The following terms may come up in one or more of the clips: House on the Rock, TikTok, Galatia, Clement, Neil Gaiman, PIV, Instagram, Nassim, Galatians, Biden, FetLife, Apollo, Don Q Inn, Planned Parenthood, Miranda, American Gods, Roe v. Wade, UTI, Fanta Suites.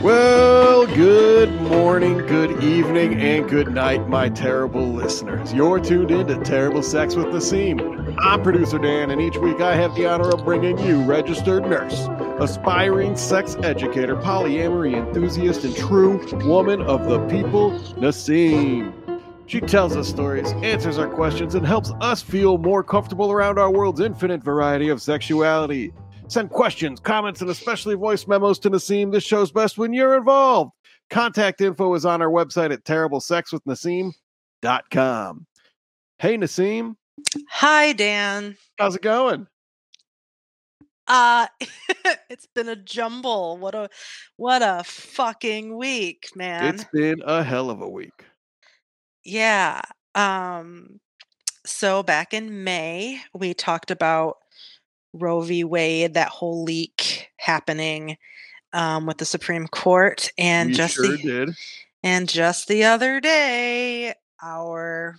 Well, good morning, good evening, and good night, my terrible listeners. You're tuned in to Terrible Sex with Nassim. I'm producer Dan, and each week I have the honor of bringing you registered nurse, aspiring sex educator, polyamory enthusiast, and true woman of the people, Nassim. She tells us stories, answers our questions, and helps us feel more comfortable around our world's infinite variety of sexuality. Send questions, comments, and especially voice memos to Nassim. This show's best when you're involved. Contact info is on our website at terriblesexwithnassim.com. Hey, Nassim. Hi, Dan. How's it going? It's been a jumble. What a fucking week, man. It's been a hell of a week. Yeah. So back in May, we talked about Roe v. Wade, that whole leak happening with the Supreme Court, and just the other day, our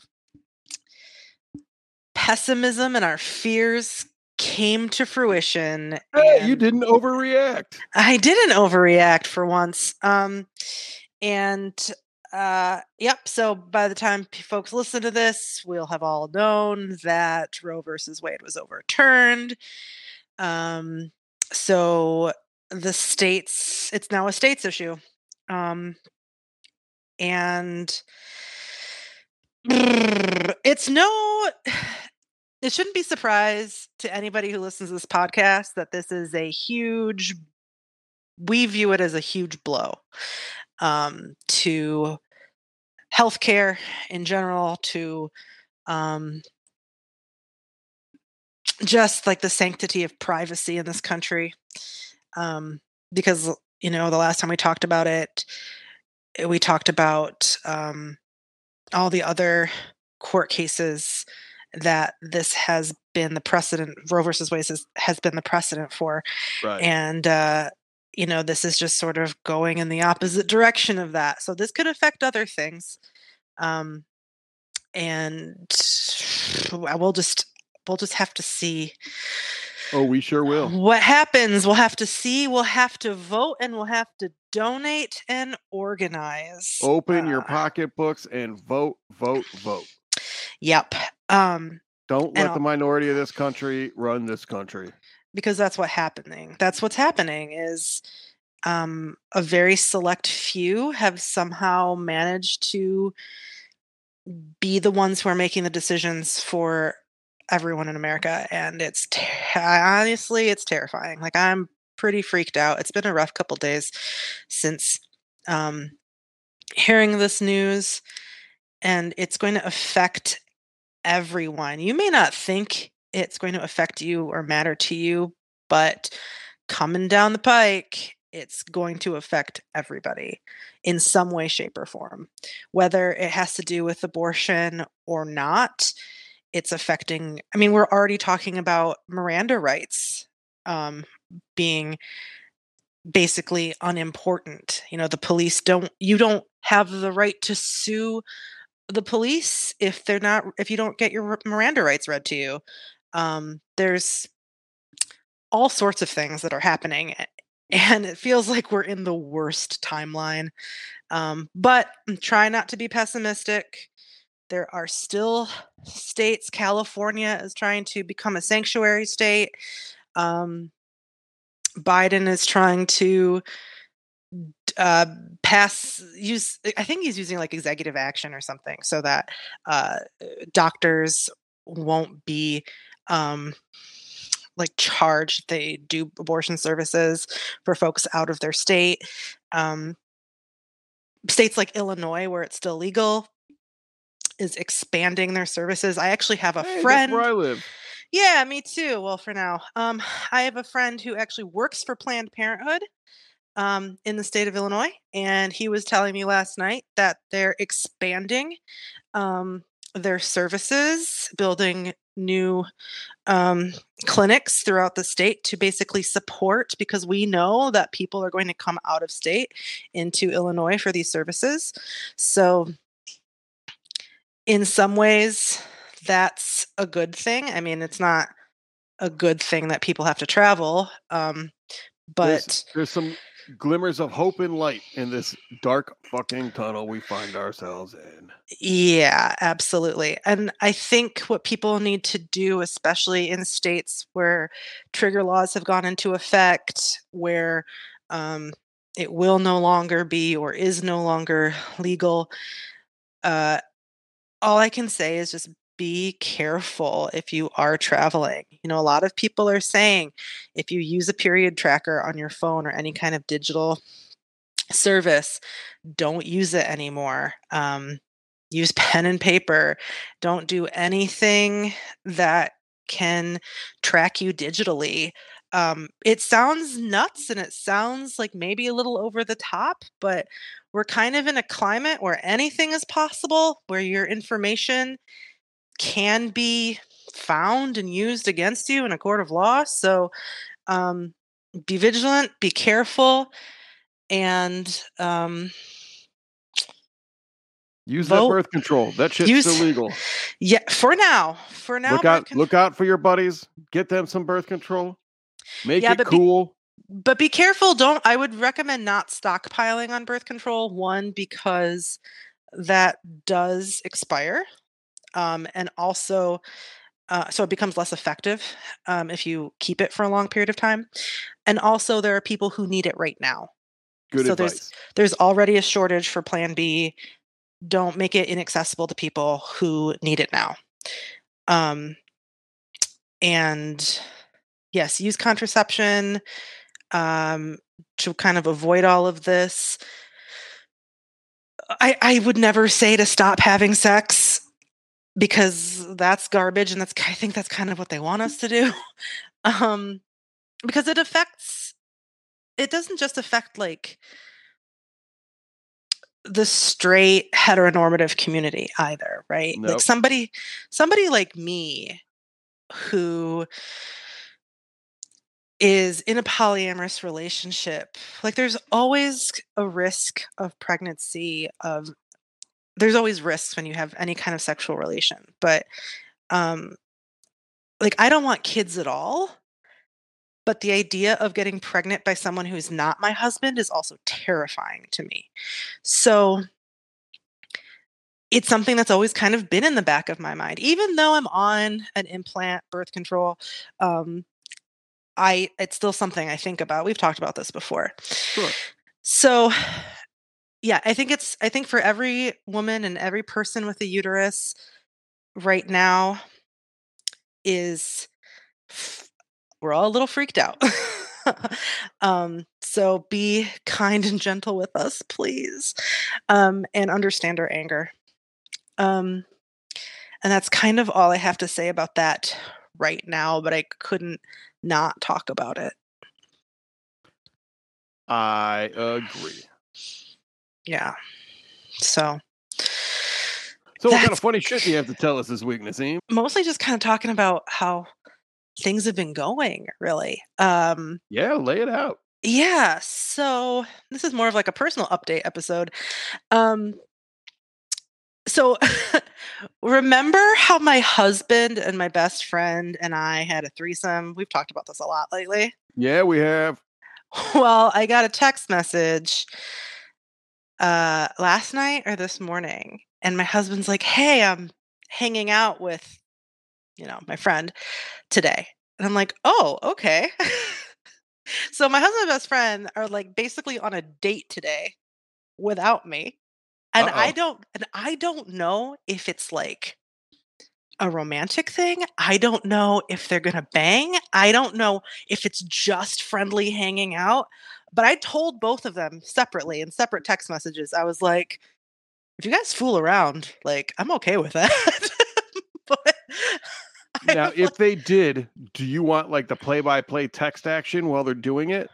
pessimism and our fears came to fruition. Hey, you didn't overreact. I didn't overreact for once. Yep. So by the time folks listen to this, we'll have all known that Roe versus Wade was overturned. So the states, it's now a states issue. And it shouldn't be a surprise to anybody who listens to this podcast that this is we view it as a huge blow to healthcare in general, to just like the sanctity of privacy in this country. Because, you know, the last time we talked about it, we talked about all the other court cases that this has been the precedent, Roe versus Wade has been the precedent for. Right. And, you know, this is just sort of going in the opposite direction of that. So this could affect other things. And we'll just have to see. Oh, we sure will. What happens? We'll have to see. We'll have to vote, and we'll have to donate and organize. Open your pocketbooks and vote, vote, vote. Yep. Don't let the minority of this country run this country. Because that's what's happening. That's what's happening is a very select few have somehow managed to be the ones who are making the decisions for everyone in America. And it's honestly, it's terrifying. Like, I'm pretty freaked out. It's been a rough couple days since hearing this news, and it's going to affect everyone. You may not think it's going to affect you or matter to you, but coming down the pike, it's going to affect everybody in some way, shape, or form. Whether it has to do with abortion or not, it's affecting. I mean, we're already talking about Miranda rights being basically unimportant. You know, the police you don't have the right to sue the police if you don't get your Miranda rights read to you. There's all sorts of things that are happening, and it feels like we're in the worst timeline. But try not to be pessimistic. There are still states. California is trying to become a sanctuary state. Biden is trying to I think he's using like executive action or something so that doctors won't be like charged. They do abortion services for folks out of their state. States like Illinois, where it's still legal, is expanding their services. I actually have a friend. That's where I live. Yeah, me too. Well, for now, I have a friend who actually works for Planned Parenthood in the state of Illinois, and he was telling me last night that they're expanding their services, building new clinics throughout the state to basically support, because we know that people are going to come out of state into Illinois for these services. So in some ways, that's a good thing. I mean, it's not a good thing that people have to travel. But there's some glimmers of hope and light in this dark fucking tunnel we find ourselves in. Yeah, absolutely. And I think what people need to do, especially in states where trigger laws have gone into effect, where it will no longer be or is no longer legal, all I can say is just be careful if you are traveling. You know, a lot of people are saying if you use a period tracker on your phone or any kind of digital service, don't use it anymore. Use pen and paper. Don't do anything that can track you digitally. It sounds nuts and it sounds like maybe a little over the top, but we're kind of in a climate where anything is possible, where your information can be found and used against you in a court of law. So be vigilant, be careful, and use that birth control. That shit's illegal. Yeah, for now. For now. Look out for your buddies. Get them some birth control. Make it cool. But be careful. I would recommend not stockpiling on birth control. One, because that does expire. And also, so it becomes less effective if you keep it for a long period of time. And also, there are people who need it right now. Good advice. There's already a shortage for Plan B. Don't make it inaccessible to people who need it now. And yes, use contraception to kind of avoid all of this. I would never say to stop having sex, because that's garbage, and I think that's kind of what they want us to do. Because it doesn't just affect like the straight heteronormative community either, right? Nope. Like somebody like me who is in a polyamorous relationship, like there's always a risk of pregnancy, there's always risks when you have any kind of sexual relation, but like I don't want kids at all, but the idea of getting pregnant by someone who's not my husband is also terrifying to me. So it's something that's always kind of been in the back of my mind, even though I'm on an implant birth control. It's still something I think about. We've talked about this before. Sure. So yeah, I think for every woman and every person with a uterus right now we're all a little freaked out. So be kind and gentle with us, please. And understand our anger. And that's kind of all I have to say about that right now, but I couldn't not talk about it. I agree. Yeah. So what kind of funny shit do you have to tell us this week, Nassim? Mostly just kind of talking about how things have been going, really. Yeah, lay it out. Yeah. So this is more of like a personal update episode. So remember how my husband and my best friend and I had a threesome? We've talked about this a lot lately. Yeah, we have. Well, I got a text message last night or this morning, and my husband's like, "Hey, I'm hanging out with, my friend today." And I'm like, "Oh, okay." So my husband and best friend are like basically on a date today without me. And uh-oh. I don't know if it's like a romantic thing. I don't know if they're going to bang. I don't know if it's just friendly hanging out. But I told both of them separately in separate text messages. I was like, if you guys fool around, like, I'm okay with that. But now, if they did, do you want like the play-by-play text action while they're doing it?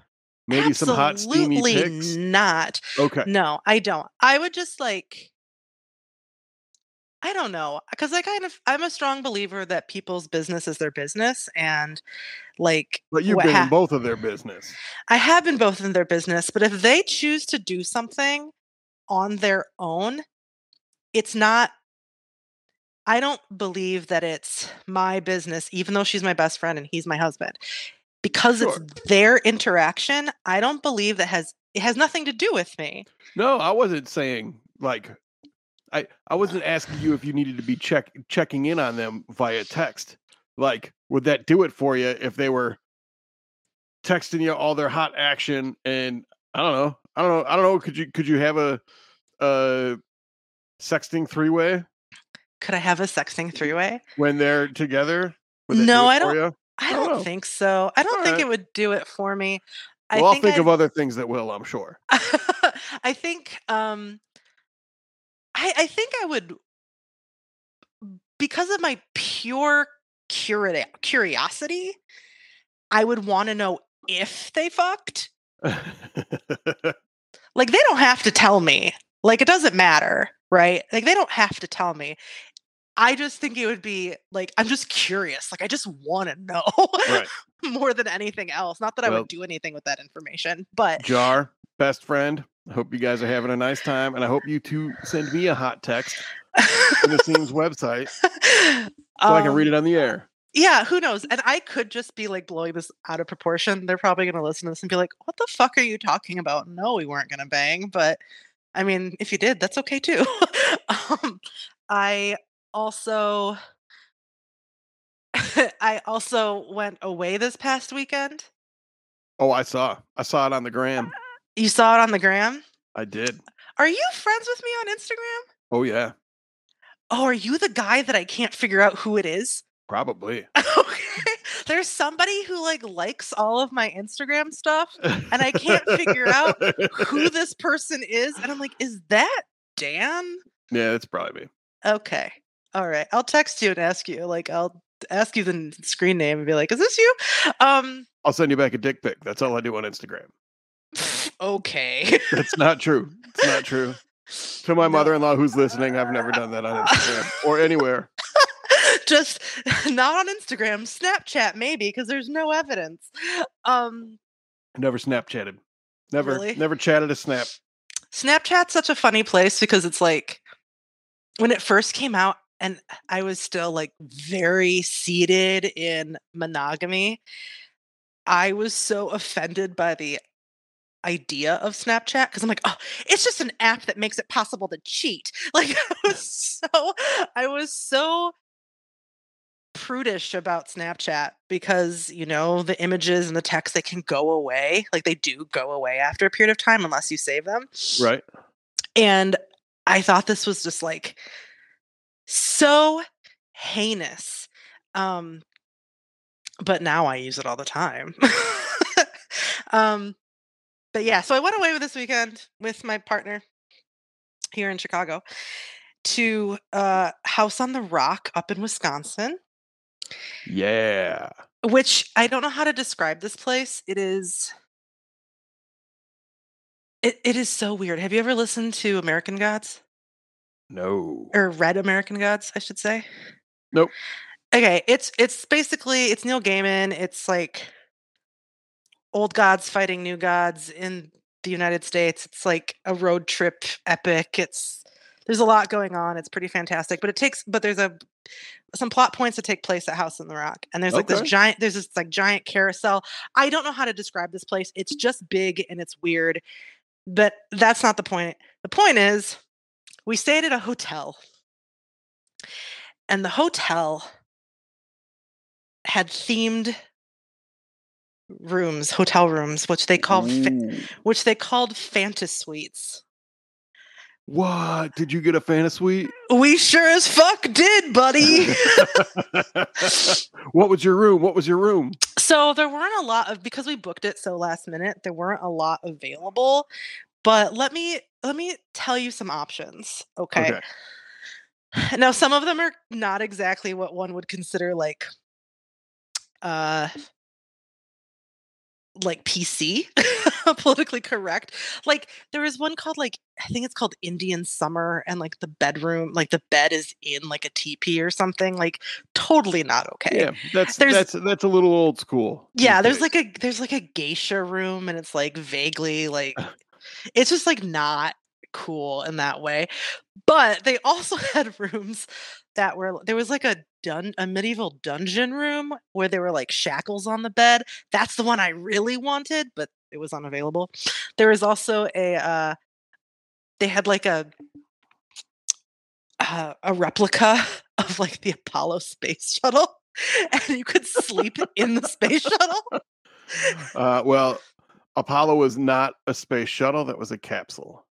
Maybe some hot steamy pics? Absolutely not. Okay. No, I don't. I would just like, I don't know. Because I'm a strong believer that people's business is their business. And like. But you've been in both of their business. I have been both in their business. But if they choose to do something on their own, it's not. I don't believe that it's my business, even though she's my best friend and he's my husband, because it's their interaction. I don't believe that it has nothing to do with me. No, I wasn't saying like, I wasn't asking you if you needed to be checking in on them via text. Like, would that do it for you if they were texting you all their hot action? And I don't know. Could you have a sexting three-way? Could I have a sexting three-way when they're together? No, I don't think so. I don't all think right. It would do it for me. Well, I'll think of other things that will, I'm sure. I think, I think I would, because of my pure curiosity, I would want to know if they fucked. Like, they don't have to tell me. Like, it doesn't matter, right? Like, they don't have to tell me. I just think it would be, like, I'm just curious. Like, I just want to know right. more than anything else. Not that I would do anything with that information, but... Jar, best friend, I hope you guys are having a nice time, and I hope you two send me a hot text from the Seams website so I can read it on the air. Yeah, who knows? And I could just be like blowing this out of proportion. They're probably going to listen to this and be like, what the fuck are you talking about? No, we weren't going to bang. But I mean, if you did, that's okay too. I also went away this past weekend. Oh, I saw it on the gram. You saw it on the gram? I did. Are you friends with me on Instagram? Oh, yeah. Oh, are you the guy that I can't figure out who it is? Probably. Okay. There's somebody who likes all of my Instagram stuff and I can't figure out who this person is. And I'm like, is that Dan? Yeah, that's probably me. Okay. All right. I'll text you and ask you. Like, I'll ask you the screen name and be like, is this you? I'll send you back a dick pic. That's all I do on Instagram. Okay. That's not true. It's not true. To my mother-in-law who's listening, I've never done that on Instagram or anywhere. Just not on Instagram, Snapchat maybe, because there's no evidence. Never Snapchatted. Never, really? Never chatted a snap. Snapchat's such a funny place because it's like when it first came out and I was still like very seated in monogamy, I was so offended by the idea of Snapchat because I'm like, oh, it's just an app that makes it possible to cheat. Like I was so prudish about Snapchat because, you know, the images and the text, they can go away. Like they do go away after a period of time unless you save them. Right. And I thought this was just like so heinous. But now I use it all the time. But yeah, so I went away this weekend with my partner here in Chicago to House on the Rock up in Wisconsin. Yeah. Which I don't know how to describe this place. It is so weird. Have you ever listened to American Gods? No. Or read American Gods, I should say? Nope. Okay, it's basically Neil Gaiman. It's like old gods fighting new gods in the United States. It's like a road trip epic. There's a lot going on. It's pretty fantastic, but there's some plot points that take place at House on the Rock. And there's this giant carousel. I don't know how to describe this place. It's just big and it's weird, but that's not the point. The point is we stayed at a hotel and the hotel had themed rooms, which they call, which they called Fanta Suites. What? Did you get a Fanta Suite? We sure as fuck did, buddy. What was your room? So there weren't a lot of, because we booked it so last minute, there weren't a lot available. But let me tell you some options. Okay. Now, some of them are not exactly what one would consider like PC, politically correct. Like there is one called I think it's called Indian Summer, and like the bedroom, like the bed is in like a teepee or something. Like totally not okay. Yeah, that's a little old school. Yeah, there's like a geisha room, and it's like vaguely like it's just like not cool in that way. But they also had rooms that were, there was like a medieval dungeon room where there were like shackles on the bed. That's the one I really wanted, but it was unavailable. There was also they had like a replica of like the Apollo space shuttle, and you could sleep in the space shuttle. Well, Apollo was not a space shuttle. That was a capsule.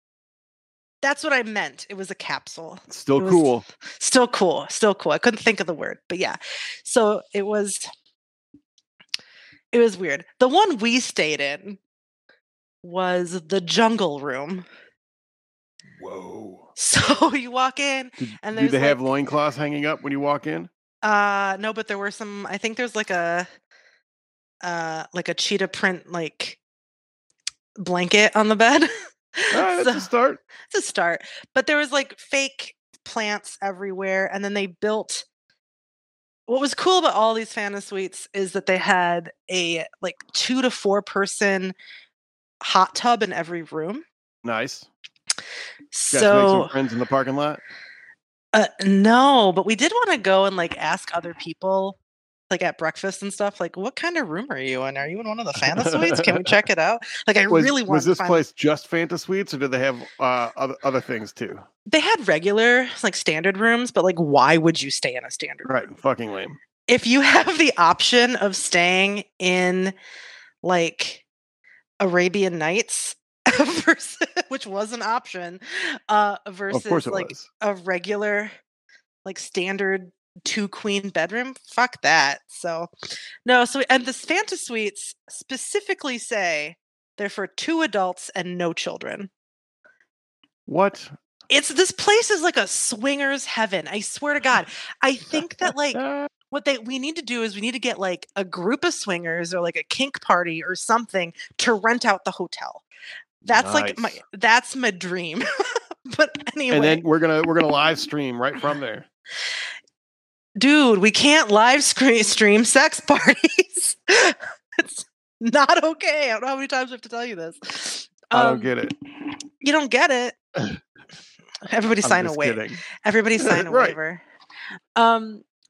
That's what I meant. It was a capsule. Still cool. I couldn't think of the word, but yeah. So it was weird. The one we stayed in was the jungle room. Whoa. So you walk in and there's, do they have loincloths hanging up when you walk in? No, but there were some, I think there's like a cheetah print, like blanket on the bed. That's a start. It's a start. But there was like fake plants everywhere. And then they built, what was cool about all these fantasy suites is that they had a like 2 to 4 person hot tub in every room. Nice. So, you guys make some friends in the parking lot? No, but we did want to go and like ask other people, like at breakfast and stuff, like what kind of room are you in? Are you in one of the Fanta suites? Can we check it out? Like was this place just Fanta suites, or did they have other things too? They had regular like standard rooms, but like why would you stay in a standard room? Right, fucking lame. If you have the option of staying in like Arabian Nights. Versus, which was an option, versus like was a regular, like standard 2-queen bedroom. Fuck that. So, no. So, and the Fanta suites specifically say they're for 2 adults and no children. What? It's, this place is like a swingers heaven. I swear to God. I think that like what we need to do is we need to get like a group of swingers or like a kink party or something to rent out the hotel. That's nice. Like that's my dream. But anyway, and then we're gonna live stream right from there. Dude, we can't live stream sex parties. It's not okay. I don't know how many times I have to tell you this. I don't get it. You don't get it. Everybody sign a waiver. Kidding. Everybody sign a right. waiver.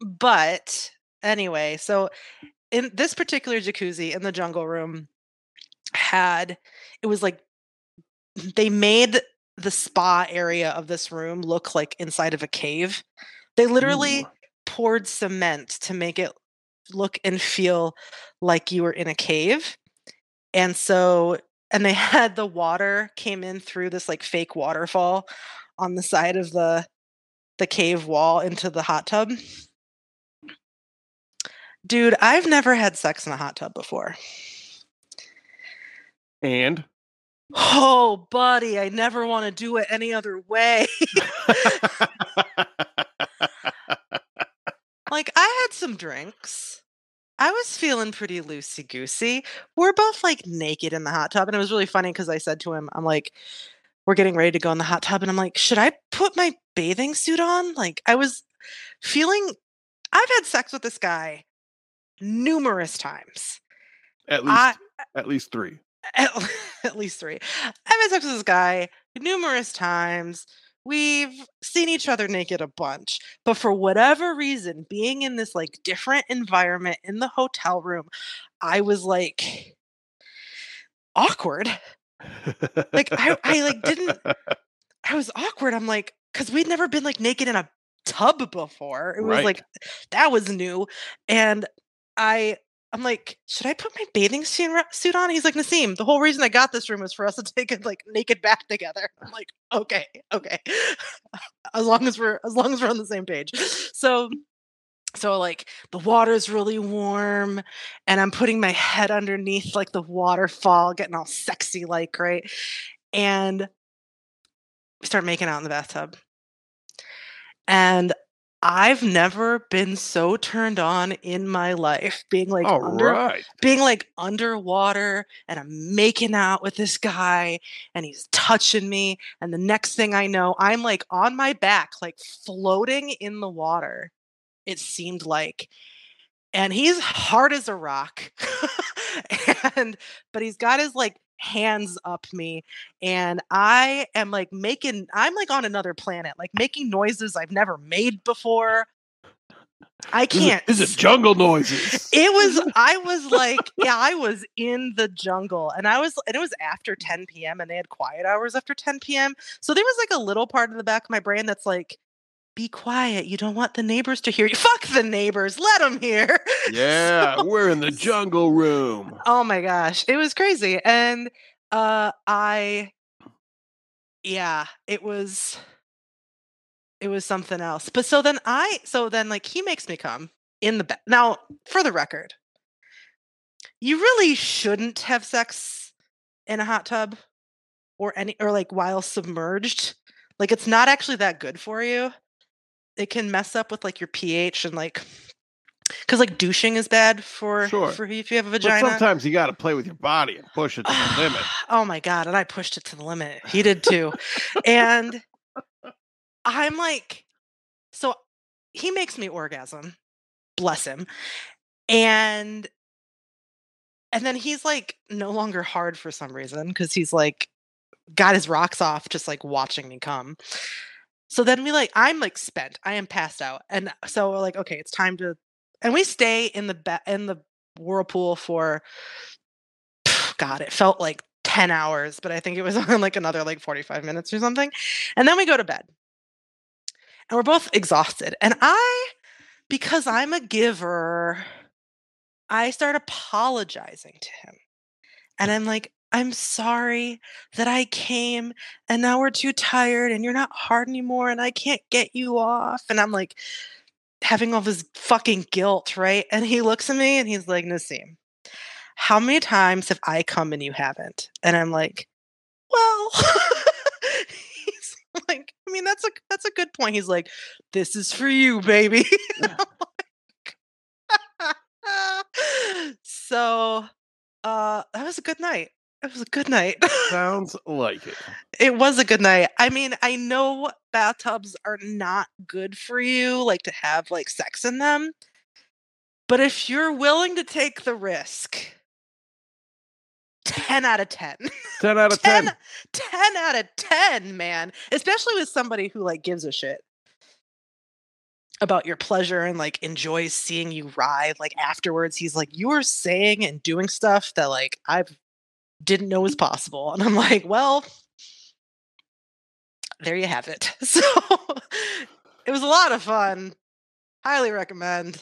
But anyway, so in this particular jacuzzi in the jungle room it was like they made the spa area of this room look like inside of a cave. They literally poured cement to make it look and feel like you were in a cave. And so, and they had the water came in through this like fake waterfall on the side of the cave wall into the hot tub. Dude, I've never had sex in a hot tub before. And? Oh, buddy, I never want to do it any other way. Like, I had some drinks. I was feeling pretty loosey-goosey. We're both, like, naked in the hot tub. And it was really funny because I said to him, I'm like, we're getting ready to go in the hot tub. And I'm like, should I put my bathing suit on? Like, I was feeling, I've had sex with this guy numerous times. At least 3. At least 3. I've had sex with this guy numerous times. We've seen each other naked a bunch. But for whatever reason, being in this like different environment in the hotel room, I was like awkward. Like I like didn't, I was awkward. I'm like, because we'd never been like naked in a tub before. It was right. Like that was new. And I'm like, should I put my bathing suit on? He's like, Nassim, the whole reason I got this room was for us to take a like naked bath together. I'm like, okay. As long as we're on the same page. So like the water's really warm and I'm putting my head underneath like the waterfall, getting all sexy like, right? And we start making out in the bathtub. And I've never been so turned on in my life, being like underwater, and I'm making out with this guy and he's touching me. And the next thing I know, I'm like on my back, like floating in the water. It seemed like, and he's hard as a rock, but he's got his like hands up me, and I am like making, I'm like on another planet, like making noises I've never made before. I can't. This is jungle noises. I was in the jungle, and it was after 10 p.m. and they had quiet hours after 10 p.m. So there was like a little part of the back of my brain that's like, be quiet. You don't want the neighbors to hear you. Fuck the neighbors. Let them hear. Yeah, we're in the jungle room. Oh my gosh. It was crazy. And it was something else. But so then like he makes me come in the bed. Now, for the record, you really shouldn't have sex in a hot tub or while submerged. Like, it's not actually that good for you. It can mess up with like your pH and like, because like douching is bad for if you have a vagina. But sometimes you got to play with your body and push it to the limit. Oh my God. And I pushed it to the limit. He did too. And I'm like, so he makes me orgasm, bless him. And then he's like no longer hard for some reason, because he's like got his rocks off just like watching me come. So then I'm like spent. I am passed out. And so we're like, okay, it's time to, and we stay in the whirlpool for, God, it felt like 10 hours, but I think it was on like another like 45 minutes or something. And then we go to bed and we're both exhausted. And because I'm a giver, I start apologizing to him. And I'm like, I'm sorry that I came and now we're too tired and you're not hard anymore and I can't get you off. And I'm like having all this fucking guilt, right? And he looks at me and he's like, Nassim, how many times have I come and you haven't? And I'm like, well, he's like, I mean, that's a good point. He's like, this is for you, baby. Yeah. So that was a good night. It was a good night. Sounds like it. It was a good night. I mean, I know bathtubs are not good for you, like to have like sex in them. But if you're willing to take the risk, 10 out of 10. 10 out of 10. 10 out of 10, man. Especially with somebody who like gives a shit about your pleasure and like enjoys seeing you writhe. Like afterwards, he's like, you are saying and doing stuff that like I've didn't know was possible. And I'm like, well, there you have it. So it was a lot of fun. Highly recommend.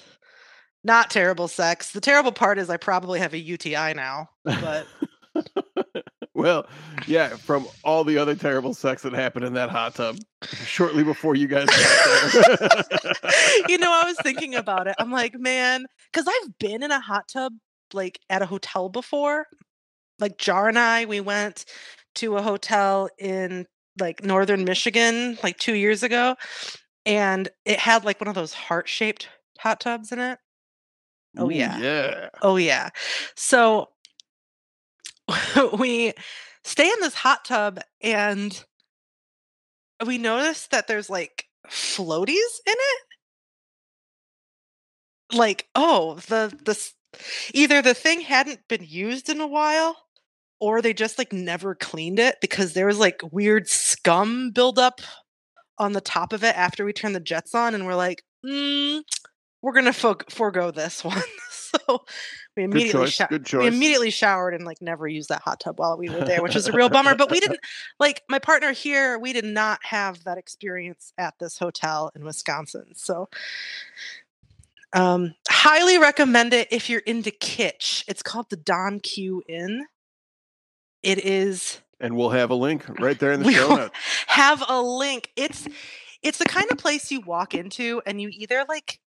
Not terrible sex. The terrible part is I probably have a UTI now, but well, yeah, from all the other terrible sex that happened in that hot tub shortly before you guys got there. You know, I was thinking about it. I'm like, man, because I've been in a hot tub like at a hotel before. Like Jar and I, we went to a hotel in like northern Michigan like 2 years ago, and it had like one of those heart-shaped hot tubs in it. Oh, ooh, yeah. Yeah. Oh, yeah. So we stay in this hot tub, and we noticed that there's like floaties in it. Like, oh, either the thing hadn't been used in a while, or they just like never cleaned it, because there was like weird scum buildup on the top of it after we turned the jets on, and we're like, we're gonna forego this one. So we immediately showered and like never used that hot tub while we were there, which is a real bummer. But we didn't like my partner here. We did not have that experience at this hotel in Wisconsin. So. Highly recommend it if you're into kitsch. It's called the Don Q Inn. It is, and we'll have a link right there in the show notes. Have a link. It's the kind of place you walk into and you either like,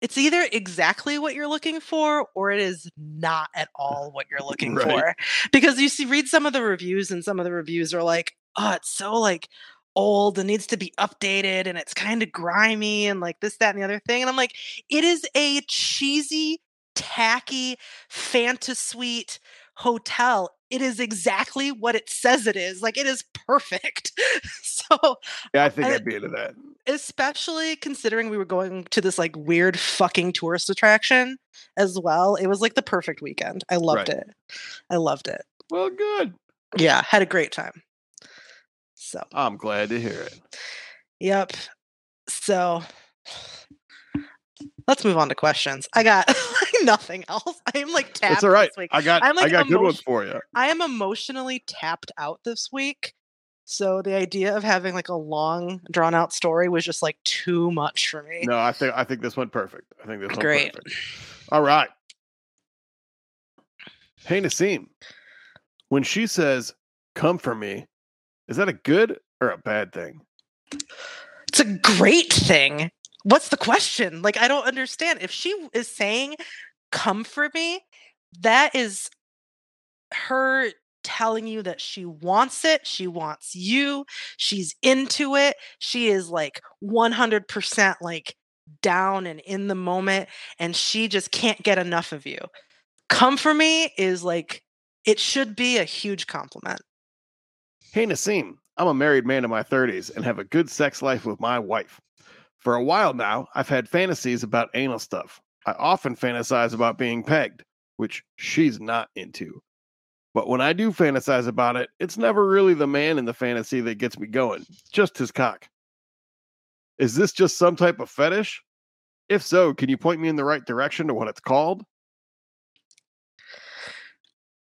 it's either exactly what you're looking for, or it is not at all what you're looking right. for. Because you see, read some of the reviews, and some of the reviews are like, oh, it's so like old and needs to be updated, and it's kind of grimy and like this, that, and the other thing. And I'm like, it is a cheesy, tacky, fantasuite hotel. It is exactly what it says it is. Like, it is perfect. So yeah, I think I'd be into that. Especially considering we were going to this like weird fucking tourist attraction as well. It was like the perfect weekend. I loved it. Well, good. Yeah, had a great time. So I'm glad to hear it. Yep. So let's move on to questions. I got nothing else. I am like tapped. That's all right. This week. I got good ones for you. I am emotionally tapped out this week. So the idea of having like a long, drawn out story was just like too much for me. No, I think this went perfect. I think this went great. Perfect. All right. Hey, Nassim. When she says, "Come for me," is that a good or a bad thing? It's a great thing. What's the question? Like, I don't understand. If she is saying, "Come for me," that is her telling you that she wants it, she wants you, she's into it, she is like 100% like down and in the moment, and she just can't get enough of you. Come for me is like, it should be a huge compliment. Hey Nassim, I'm a married man in my 30s and have a good sex life with my wife. For a while now, I've had fantasies about anal stuff. I often fantasize about being pegged, which she's not into. But when I do fantasize about it, it's never really the man in the fantasy that gets me going, just his cock. Is this just some type of fetish? If so, can you point me in the right direction to what it's called?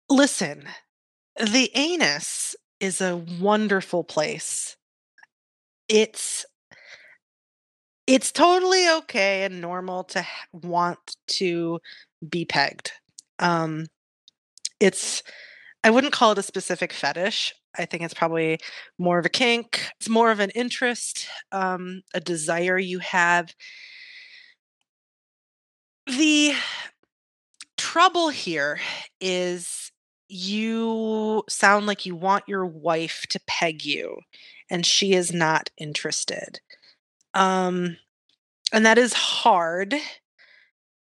Listen, the anus is a wonderful place. It's totally okay and normal to want to be pegged. I wouldn't call it a specific fetish. I think it's probably more of a kink. It's more of an interest, a desire you have. The trouble here is you sound like you want your wife to peg you, and she is not interested. And that is hard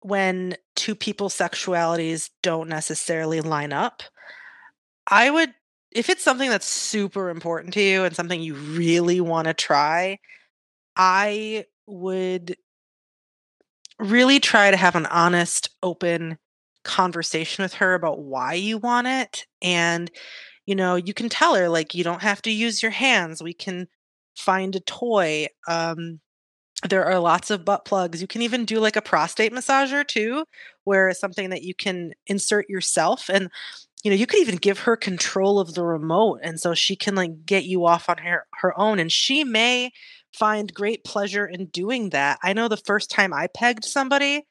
when two people's sexualities don't necessarily line up. I would, if it's something that's super important to you and something you really want to try, I would really try to have an honest, open conversation with her about why you want it. And, you know, you can tell her, like, you don't have to use your hands. We can find a toy. There are lots of butt plugs. You can even do like a prostate massager too, where it's something that you can insert yourself. And, you know, you could even give her control of the remote. And so she can like get you off on her own. And she may find great pleasure in doing that. I know the first time I pegged somebody,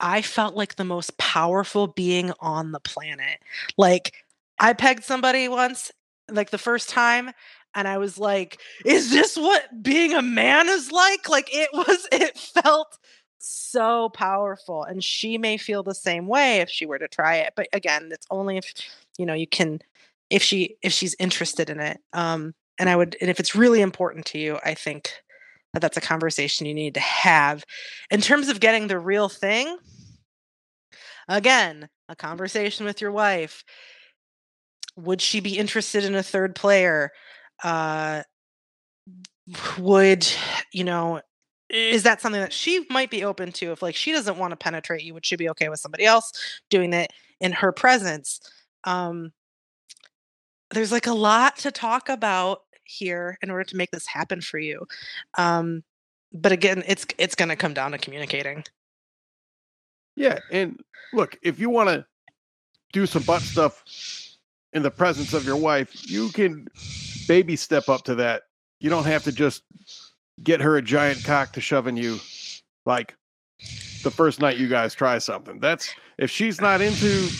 I felt like the most powerful being on the planet. Like, I pegged somebody once, like the first time, and I was like, is this what being a man is like? Like, it felt so powerful. And she may feel the same way if she were to try it. But again, it's only if, you know, you can, if she's interested in it. And if it's really important to you, I think that that's a conversation you need to have. In terms of getting the real thing, again, a conversation with your wife. Would she be interested in a third player? Is that something that she might be open to? If like she doesn't want to penetrate you, would she be okay with somebody else doing that in her presence? There's like a lot to talk about here in order to make this happen for you. But again, it's going to come down to communicating. Yeah. And look, if you want to do some butt stuff in the presence of your wife, you can baby step up to that. You don't have to just get her a giant cock to shove in you like the first night you guys try something. That's, if she's not into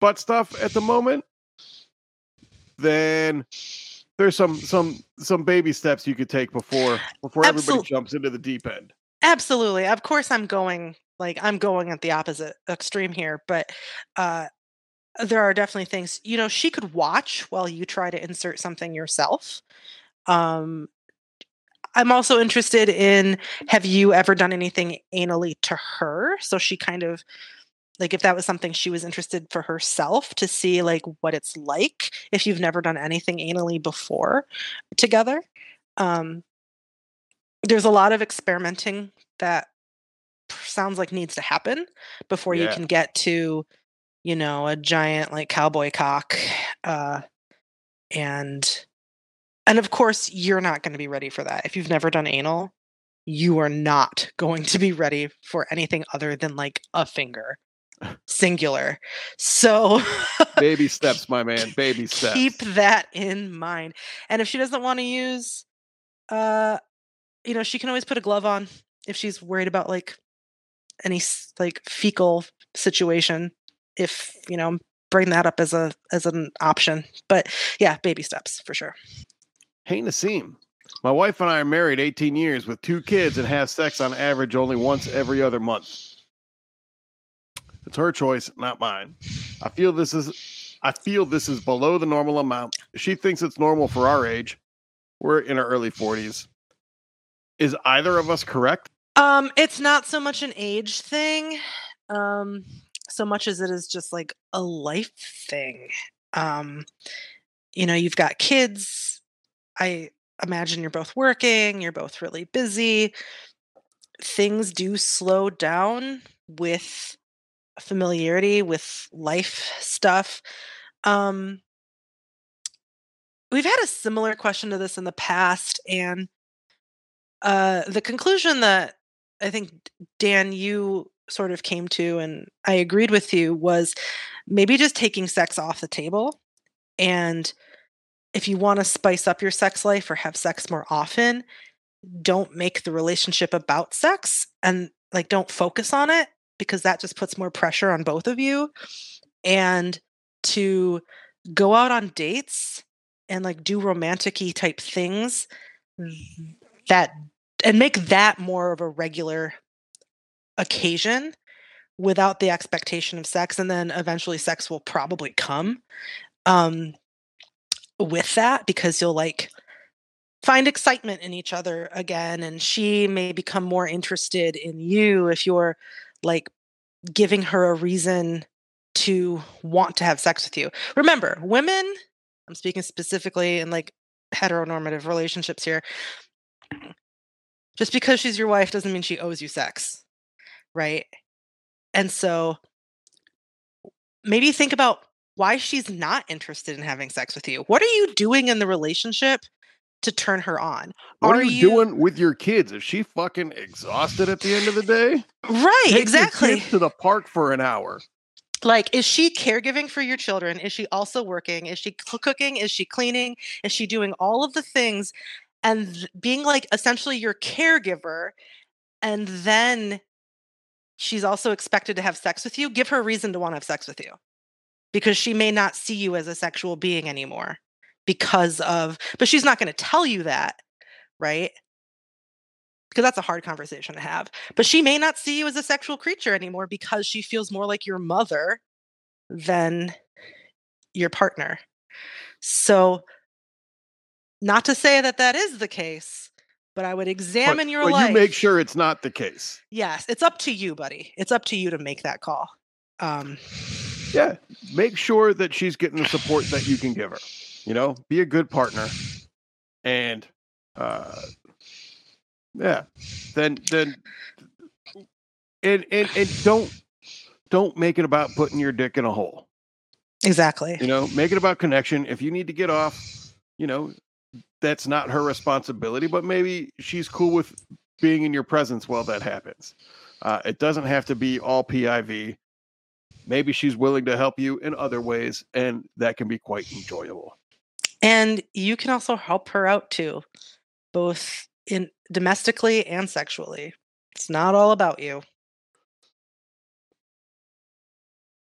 butt stuff at the moment, then there's some baby steps you could take before everybody jumps into the deep end. Absolutely. Of course I'm going at the opposite extreme here, but there are definitely things, you know, she could watch while you try to insert something yourself. I'm also interested in, have you ever done anything anally to her? So she kind of, like, if that was something she was interested for herself to see, like, what it's like if you've never done anything anally before together. There's a lot of experimenting that sounds like needs to happen before you can get to you know, a giant like cowboy cock. And of course, you're not going to be ready for that. If you've never done anal, you are not going to be ready for anything other than like a finger. Singular. So baby steps, my man, baby steps. Keep that in mind. And if she doesn't want to use, you know, she can always put a glove on if she's worried about like any like fecal situation. If, you know, bring that up as an option. But yeah, baby steps for sure. Hey, Nassim, my wife and I are married 18 years with 2 kids and have sex on average only once every other month. It's her choice, not mine. I feel this is below the normal amount. She thinks it's normal for our age. We're in our early 40s. Is either of us correct? It's not so much an age thing. So much as it is just like a life thing. You know, you've got kids. I imagine you're both working. You're both really busy. Things do slow down with familiarity, with life stuff. We've had a similar question to this in the past. And the conclusion that I think, Dan, you sort of came to, and I agreed with you, was maybe just taking sex off the table. And if you want to spice up your sex life or have sex more often, don't make the relationship about sex and like don't focus on it, because that just puts more pressure on both of you. And to go out on dates and like do romantic-y type things, that and make that more of a regular occasion without the expectation of sex. And then eventually sex will probably come with that, because you'll like find excitement in each other again, and she may become more interested in you if you're like giving her a reason to want to have sex with you. Remember, women, I'm speaking specifically in like heteronormative relationships here, just because she's your wife doesn't mean she owes you sex. Right. And so maybe think about why she's not interested in having sex with you. What are you doing in the relationship to turn her on? What are you doing with your kids? Is she fucking exhausted at the end of the day? Right. Take exactly. Your kids to the park for an hour. Like, is she caregiving for your children? Is she also working? Is she cooking? Is she cleaning? Is she doing all of the things and being like essentially your caregiver? And then she's also expected to have sex with you. Give her a reason to want to have sex with you, because she may not see you as a sexual being anymore but she's not going to tell you that, right? Because that's a hard conversation to have, but she may not see you as a sexual creature anymore because she feels more like your mother than your partner. So not to say that that is the case, but I would examine your life. You make sure it's not the case. Yes. It's up to you, buddy. It's up to you to make that call. Yeah. Make sure that she's getting the support that you can give her. You know, be a good partner. And, yeah. Then don't make it about putting your dick in a hole. Exactly. You know, make it about connection. If you need to get off, you know, that's not her responsibility, but maybe she's cool with being in your presence while that happens. It doesn't have to be all PIV. Maybe she's willing to help you in other ways, and that can be quite enjoyable. And you can also help her out too, both in domestically and sexually. It's not all about you.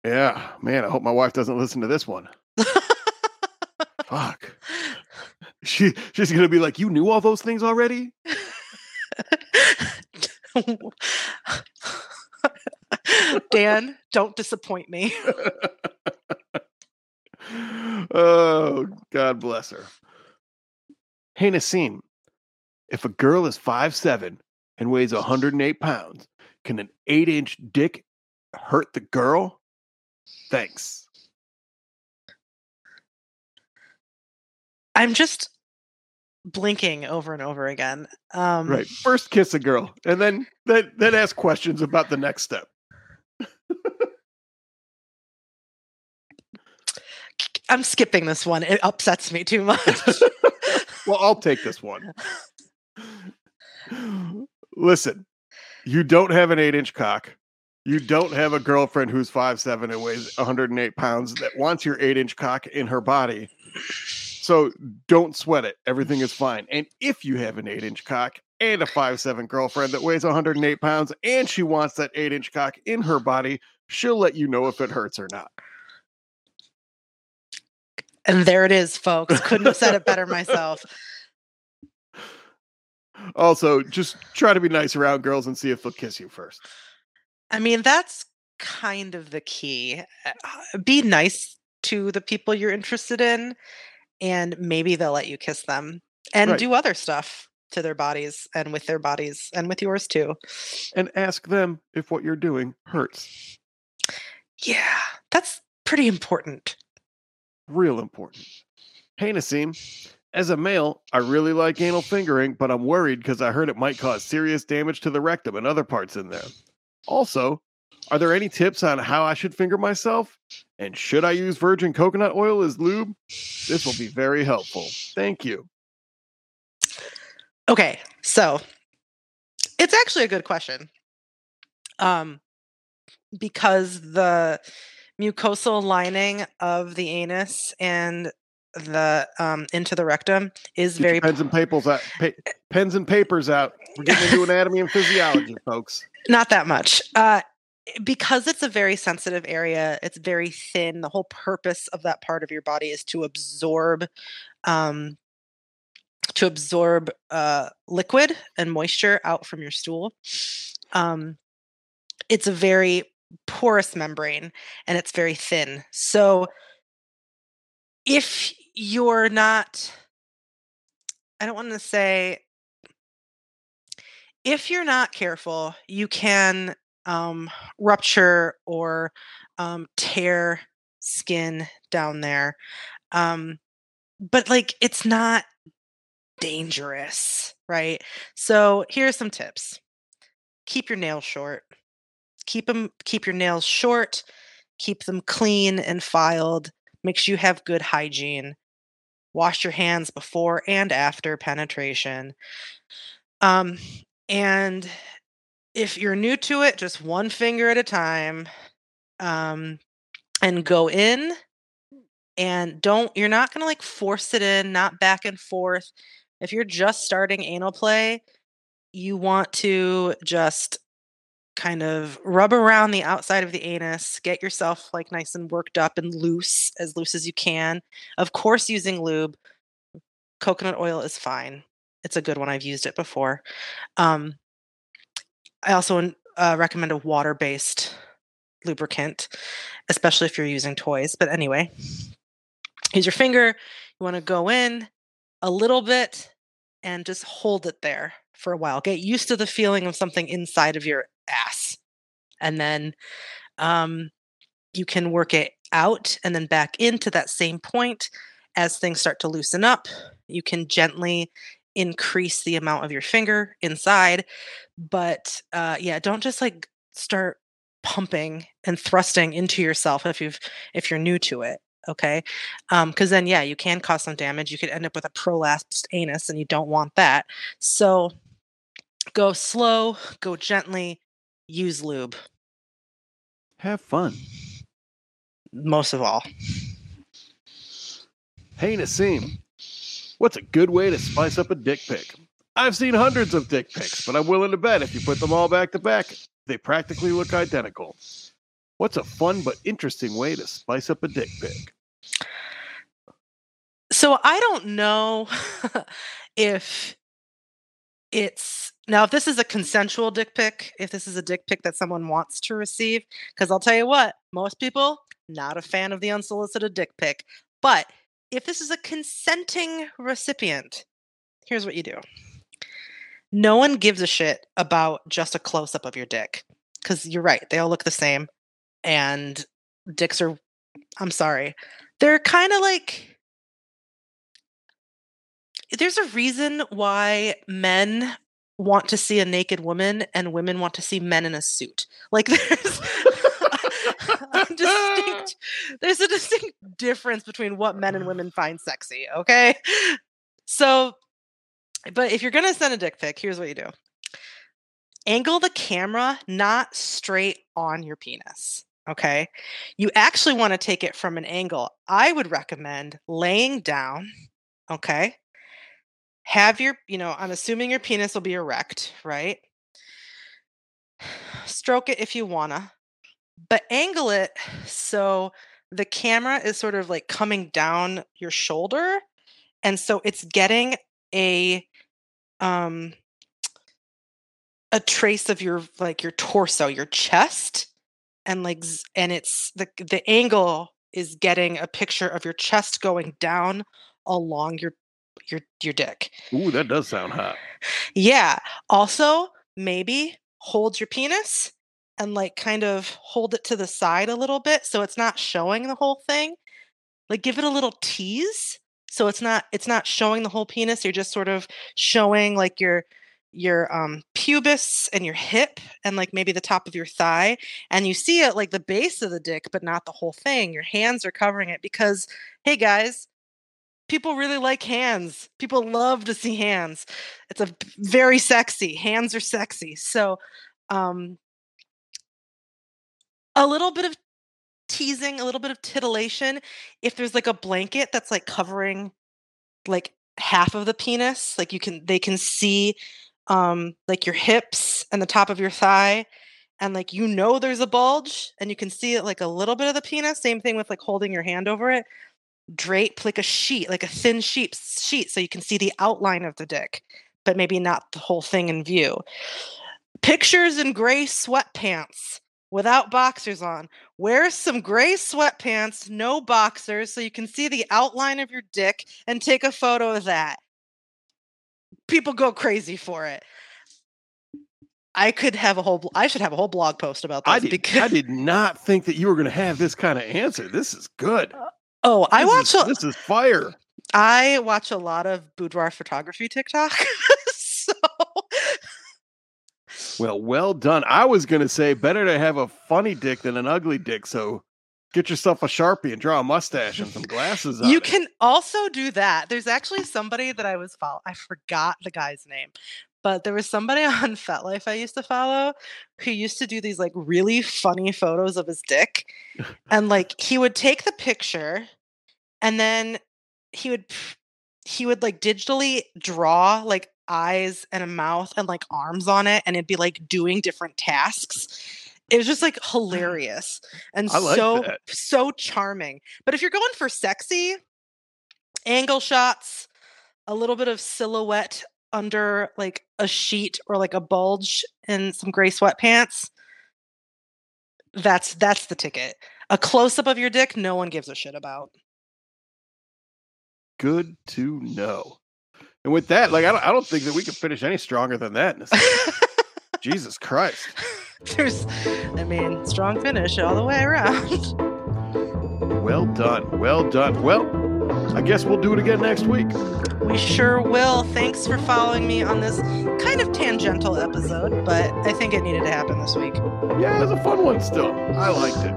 Yeah, man, I hope my wife doesn't listen to this one. Fuck. She's going to be like, you knew all those things already? Dan, don't disappoint me. Oh, God bless her. Hey, Nassim, if a girl is 5'7" and weighs 108 pounds, can an 8-inch dick hurt the girl? Thanks. I'm just blinking over and over again. Right. First kiss a girl and then ask questions about the next step. I'm skipping this one. It upsets me too much. Well, I'll take this one. Listen, you don't have an 8-inch cock. You don't have a girlfriend who's 5'7" and weighs 108 pounds that wants your 8-inch cock in her body. So don't sweat it. Everything is fine. And if you have an 8-inch cock and a 5'7" girlfriend that weighs 108 pounds and she wants that 8-inch cock in her body, she'll let you know if it hurts or not. And there it is, folks. Couldn't have said it better myself. Also, just try to be nice around girls and see if they'll kiss you first. I mean, that's kind of the key. Be nice to the people you're interested in, and maybe they'll let you kiss them and do other stuff to their bodies and with their bodies and with yours too. And ask them if what you're doing hurts. Yeah, that's pretty important. Real important. Hey, Nassim. As a male, I really like anal fingering, but I'm worried because I heard it might cause serious damage to the rectum and other parts in there. Also, are there any tips on how I should finger myself? And should I use virgin coconut oil as lube? This will be very helpful. Thank you. Okay, so it's actually a good question. Because the mucosal lining of the anus and the into the rectum is very pens and papers out. We're getting into anatomy and physiology, folks. Not that much. Because it's a very sensitive area, it's very thin. The whole purpose of that part of your body is to absorb liquid and moisture out from your stool. It's a very porous membrane and it's very thin. So if you're not, I don't want to say, if you're not careful, you can rupture or tear skin down there. But like, it's not dangerous, right? So here's some tips. Keep your nails short. Keep your nails short. Keep them clean and filed. Make sure you have good hygiene. Wash your hands before and after penetration. And if you're new to it, just one finger at a time, and go in, and you're not going to like force it in, not back and forth. If you're just starting anal play, you want to just kind of rub around the outside of the anus, get yourself like nice and worked up and loose as you can. Of course, using lube, coconut oil is fine. It's a good one. I've used it before. I also recommend a water-based lubricant, especially if you're using toys. But anyway, use your finger. You want to go in a little bit and just hold it there for a while. Get used to the feeling of something inside of your ass. And then you can work it out and then back into that same point. As things start to loosen up, you can gently increase the amount of your finger inside. But yeah, don't just like start pumping and thrusting into yourself if you're new to it. Okay. Because then, yeah, you can cause some damage. You could end up with a prolapsed anus and you don't want that. So go slow, go gently, use lube. Have fun. Most of all. Hey, Nassim, what's a good way to spice up a dick pic? I've seen hundreds of dick pics, but I'm willing to bet if you put them all back to back, they practically look identical. What's a fun but interesting way to spice up a dick pic? So I don't know if it's... Now, if this is a consensual dick pic, if this is a dick pic that someone wants to receive, because I'll tell you what, most people, not a fan of the unsolicited dick pic. But if this is a consenting recipient, here's what you do. No one gives a shit about just a close-up of your dick. Because you're right, they all look the same. And dicks are, I'm sorry, they're kind of like, there's a reason why men want to see a naked woman and women want to see men in a suit. Like there's a distinct difference between what men and women find sexy. Okay. So, but if you're going to send a dick pic, here's what you do. Angle the camera not straight on your penis. Okay. You actually want to take it from an angle. I would recommend laying down. Okay. Have your, you know, I'm assuming your penis will be erect, right? Stroke it if you want to, but angle it so the camera is sort of like coming down your shoulder. And so it's getting a trace of your, like your torso, your chest, and like, and it's the angle is getting a picture of your chest going down along your dick. Ooh, that does sound hot. Yeah. Also, maybe hold your penis and like kind of hold it to the side a little bit so it's not showing the whole thing. Like give it a little tease so it's not showing the whole penis. You're just sort of showing like your pubis and your hip and like maybe the top of your thigh, and you see it like the base of the dick but not the whole thing. Your hands are covering it because, hey guys, people really like hands. People love to see hands. It's a very sexy. Hands are sexy. So a little bit of teasing, a little bit of titillation. If there's like a blanket that's like covering like half of the penis, like they can see like your hips and the top of your thigh, and like, you know, there's a bulge and you can see it like a little bit of the penis. Same thing with like holding your hand over it. Drape like a sheet, like a thin sheet, so you can see the outline of the dick, but maybe not the whole thing in view. Pictures in gray sweatpants without boxers on. Wear some gray sweatpants, no boxers, so you can see the outline of your dick and take a photo of that. People go crazy for it. I should have a whole blog post about this. I did not think that you were going to have this kind of answer. This is good. Oh, this is fire. I watch a lot of boudoir photography TikTok. So. Well done. I was going to say better to have a funny dick than an ugly dick. So get yourself a Sharpie and draw a mustache and some glasses on. You can also do that. There's actually somebody that I was following. I forgot the guy's name, but there was somebody on FetLife I used to follow who used to do these like really funny photos of his dick. And like he would take the picture and then he would like digitally draw like eyes and a mouth and like arms on it, and it'd be like doing different tasks. It was just like hilarious and so charming. But if you're going for sexy angle shots, a little bit of silhouette under like a sheet or like a bulge and some gray sweatpants, that's the ticket. A close-up of your dick no one gives a shit about. Good to know. And with that, like I don't think that we could finish any stronger than that. Jesus Christ. Strong finish all the way around. Well done. Well, I guess we'll do it again next week. We sure will. Thanks for following me on this kind of tangential episode, but I think it needed to happen this week. Yeah, it was a fun one still. I liked it.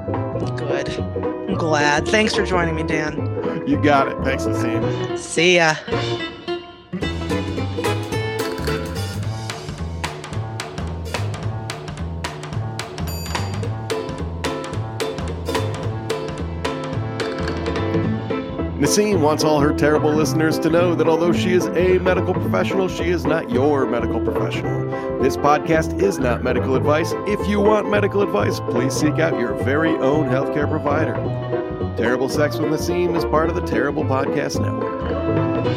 Good. I'm glad. Thanks for joining me, Dan. You got it. Thanks for seeing me. See ya. Nassim wants all her terrible listeners to know that although she is a medical professional, she is not your medical professional. This podcast is not medical advice. If you want medical advice, please seek out your very own healthcare provider. Terrible Sex with Nassim is part of the Terrible Podcast Network.